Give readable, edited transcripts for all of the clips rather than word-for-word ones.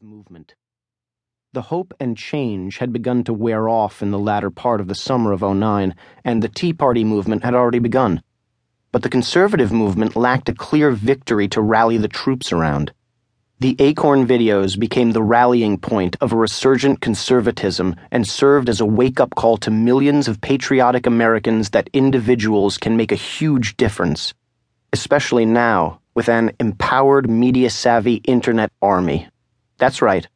movement. The hope and change had begun to wear off in the latter part of the summer of '09, and the Tea Party movement had already begun. But the conservative movement lacked a clear victory to rally the troops around. The Acorn videos became the rallying point of a resurgent conservatism and served as a wake-up call to millions of patriotic Americans that individuals can make a huge difference, especially now with an empowered, media-savvy internet army. That's right,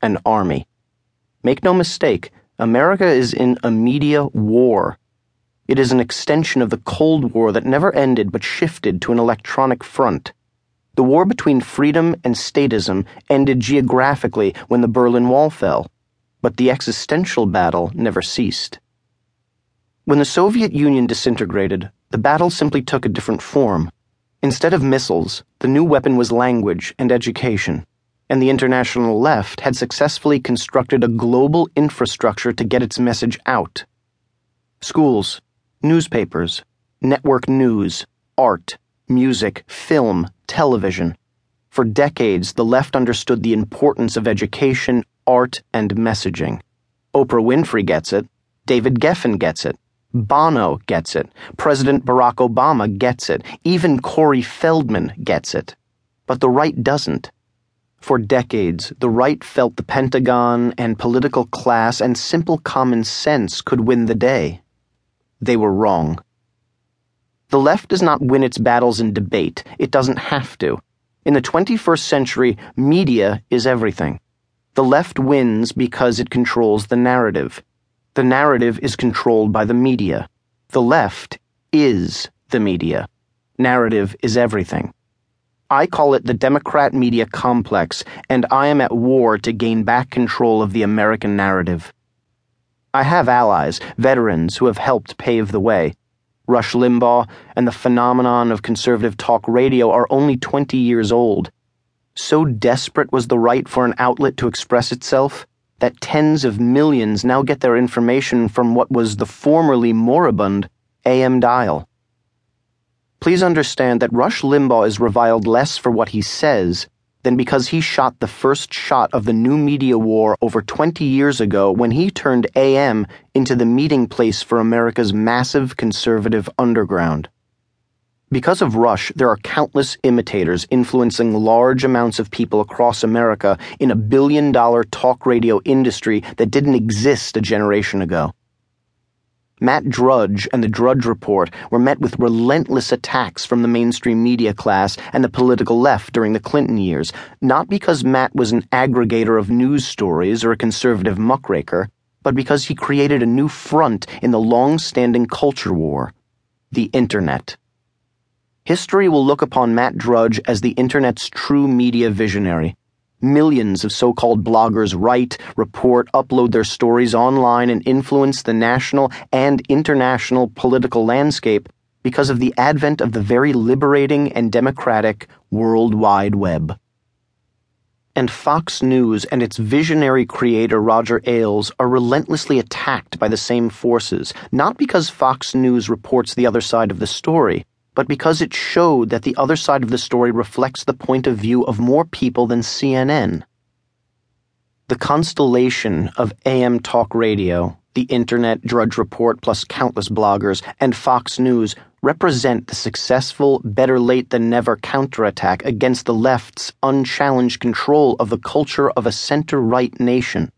an army. Make no mistake, America is in a media war. It is an extension of the Cold War that never ended but shifted to an electronic front. The war between freedom and statism ended geographically when the Berlin Wall fell, but the existential battle never ceased. When the Soviet Union disintegrated, the battle simply took a different form. Instead of missiles, the new weapon was language and education, and the international left had successfully constructed a global infrastructure to get its message out. Schools, newspapers, network news, art, music, film, television. For decades, the left understood the importance of education, art, and messaging. Oprah Winfrey gets it. David Geffen gets it. Bono gets it. President Barack Obama gets it. Even Corey Feldman gets it. But the right doesn't. For decades, the right felt the Pentagon and political class and simple common sense could win the day. They were wrong. The left does not win its battles in debate. It doesn't have to. In the 21st century, media is everything. The left wins because it controls the narrative. The narrative is controlled by the media. The left is the media. Narrative is everything. I call it the Democrat media complex, and I am at war to gain back control of the American narrative. I have allies, veterans who have helped pave the way. Rush Limbaugh and the phenomenon of conservative talk radio are only 20 years old. So desperate was the right for an outlet to express itself that tens of millions now get their information from what was the formerly moribund AM dial. Please understand that Rush Limbaugh is reviled less for what he says than because he shot the first shot of the new media war over 20 years ago when he turned AM into the meeting place for America's massive conservative underground. Because of Rush, there are countless imitators influencing large amounts of people across America in a billion-dollar talk radio industry that didn't exist a generation ago. Matt Drudge and the Drudge Report were met with relentless attacks from the mainstream media class and the political left during the Clinton years, not because Matt was an aggregator of news stories or a conservative muckraker, but because he created a new front in the long-standing culture war, the Internet. History will look upon Matt Drudge as the Internet's true media visionary. Millions of so-called bloggers write, report, upload their stories online and influence the national and international political landscape because of the advent of the very liberating and democratic World Wide Web. And Fox News and its visionary creator Roger Ailes are relentlessly attacked by the same forces, not because Fox News reports the other side of the story, but because it showed that the other side of the story reflects the point of view of more people than CNN. The constellation of AM talk radio, the Internet, Drudge Report, plus countless bloggers, and Fox News represent the successful, better-late-than-never counterattack against the left's unchallenged control of the culture of a center-right nation.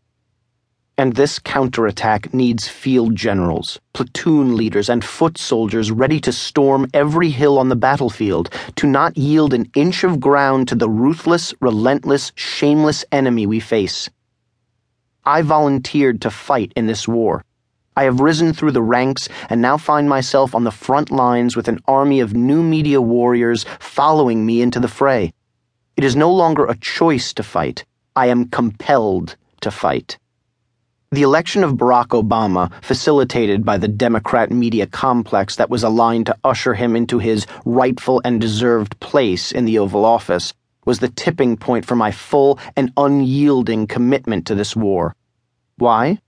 And this counterattack needs field generals, platoon leaders, and foot soldiers ready to storm every hill on the battlefield, to not yield an inch of ground to the ruthless, relentless, shameless enemy we face. I volunteered to fight in this war. I have risen through the ranks and now find myself on the front lines with an army of new media warriors following me into the fray. It is no longer a choice to fight. I am compelled to fight. The election of Barack Obama, facilitated by the Democrat media complex that was aligned to usher him into his rightful and deserved place in the Oval Office, was the tipping point for my full and unyielding commitment to this war. Why?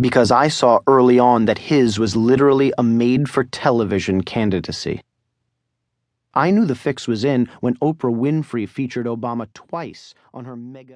Because I saw early on that his was literally a made-for-television candidacy. I knew the fix was in when Oprah Winfrey featured Obama twice on her mega...